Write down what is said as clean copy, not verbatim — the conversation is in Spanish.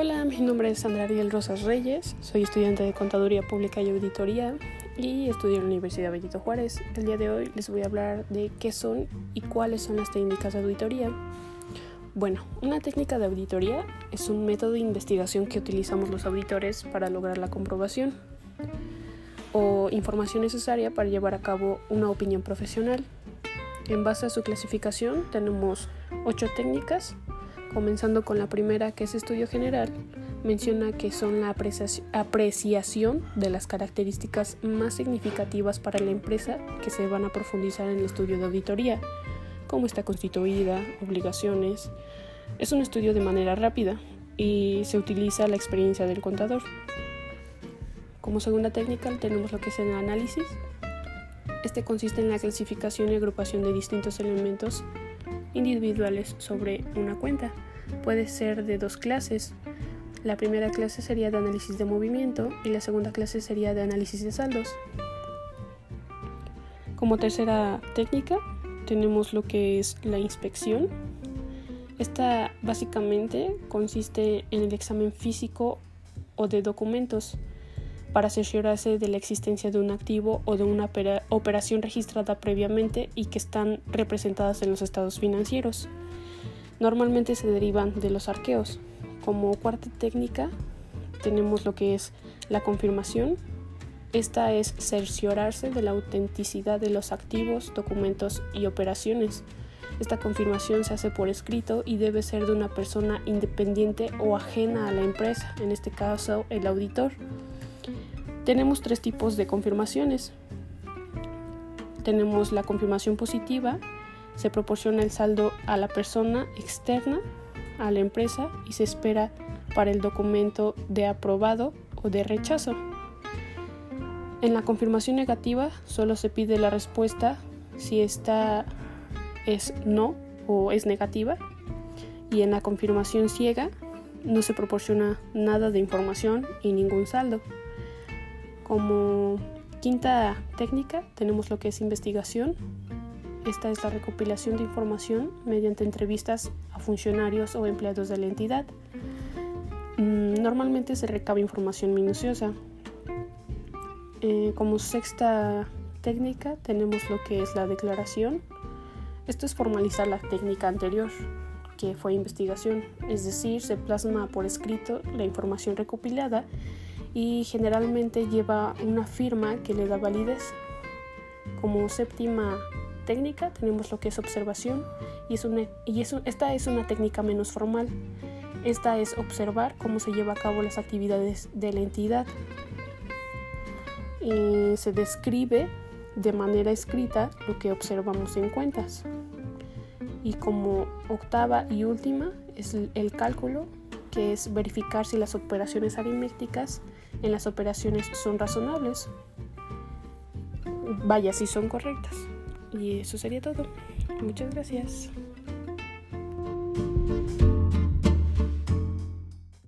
Hola, mi nombre es Sandra Ariel Rosas Reyes, soy estudiante de Contaduría Pública y Auditoría y estudio en la Universidad Benito Juárez. El día de hoy les voy a hablar de qué son y cuáles son las técnicas de auditoría. Bueno, una técnica de auditoría es un método de investigación que utilizamos los auditores para lograr la comprobación o información necesaria para llevar a cabo una opinión profesional. En base a su clasificación tenemos 8 técnicas. Comenzando con la primera, que es estudio general, menciona que son la apreciación de las características más significativas para la empresa que se van a profundizar en el estudio de auditoría, cómo está constituida, obligaciones. Es un estudio de manera rápida y se utiliza la experiencia del contador. Como segunda técnica tenemos lo que es el análisis. Este consiste en la clasificación y agrupación de distintos elementos individuales sobre una cuenta. Puede ser de 2 clases. La primera clase sería de análisis de movimiento y la segunda clase sería de análisis de saldos. Como tercera técnica tenemos lo que es la inspección. Esta básicamente consiste en el examen físico o de documentos para cerciorarse de la existencia de un activo o de una operación registrada previamente y que están representadas en los estados financieros. Normalmente se derivan de los arqueos. Como cuarta técnica tenemos lo que es la confirmación. Esta es cerciorarse de la autenticidad de los activos, documentos y operaciones. Esta confirmación se hace por escrito y debe ser de una persona independiente o ajena a la empresa, en este caso el auditor. Tenemos 3 tipos de confirmaciones. Tenemos la confirmación positiva, se proporciona el saldo a la persona externa, a la empresa, y se espera para el documento de aprobado o de rechazo. En la confirmación negativa solo se pide la respuesta si esta es no o es negativa, y en la confirmación ciega no se proporciona nada de información y ningún saldo. Como quinta técnica tenemos lo que es investigación. Esta es la recopilación de información mediante entrevistas a funcionarios o empleados de la entidad. Normalmente se recaba información minuciosa. Como sexta técnica tenemos lo que es la declaración. Esto es formalizar la técnica anterior, que fue investigación, es decir, se plasma por escrito la información recopilada y generalmente lleva una firma que le da validez. Como séptima técnica tenemos lo que es observación esta es una técnica menos formal. Esta es observar cómo se lleva a cabo las actividades de la entidad. Se describe de manera escrita lo que observamos en cuentas. Y como octava y última es el cálculo, que es verificar si las operaciones aritméticas en las operaciones son razonables, si son correctas. Y eso sería todo. Muchas gracias.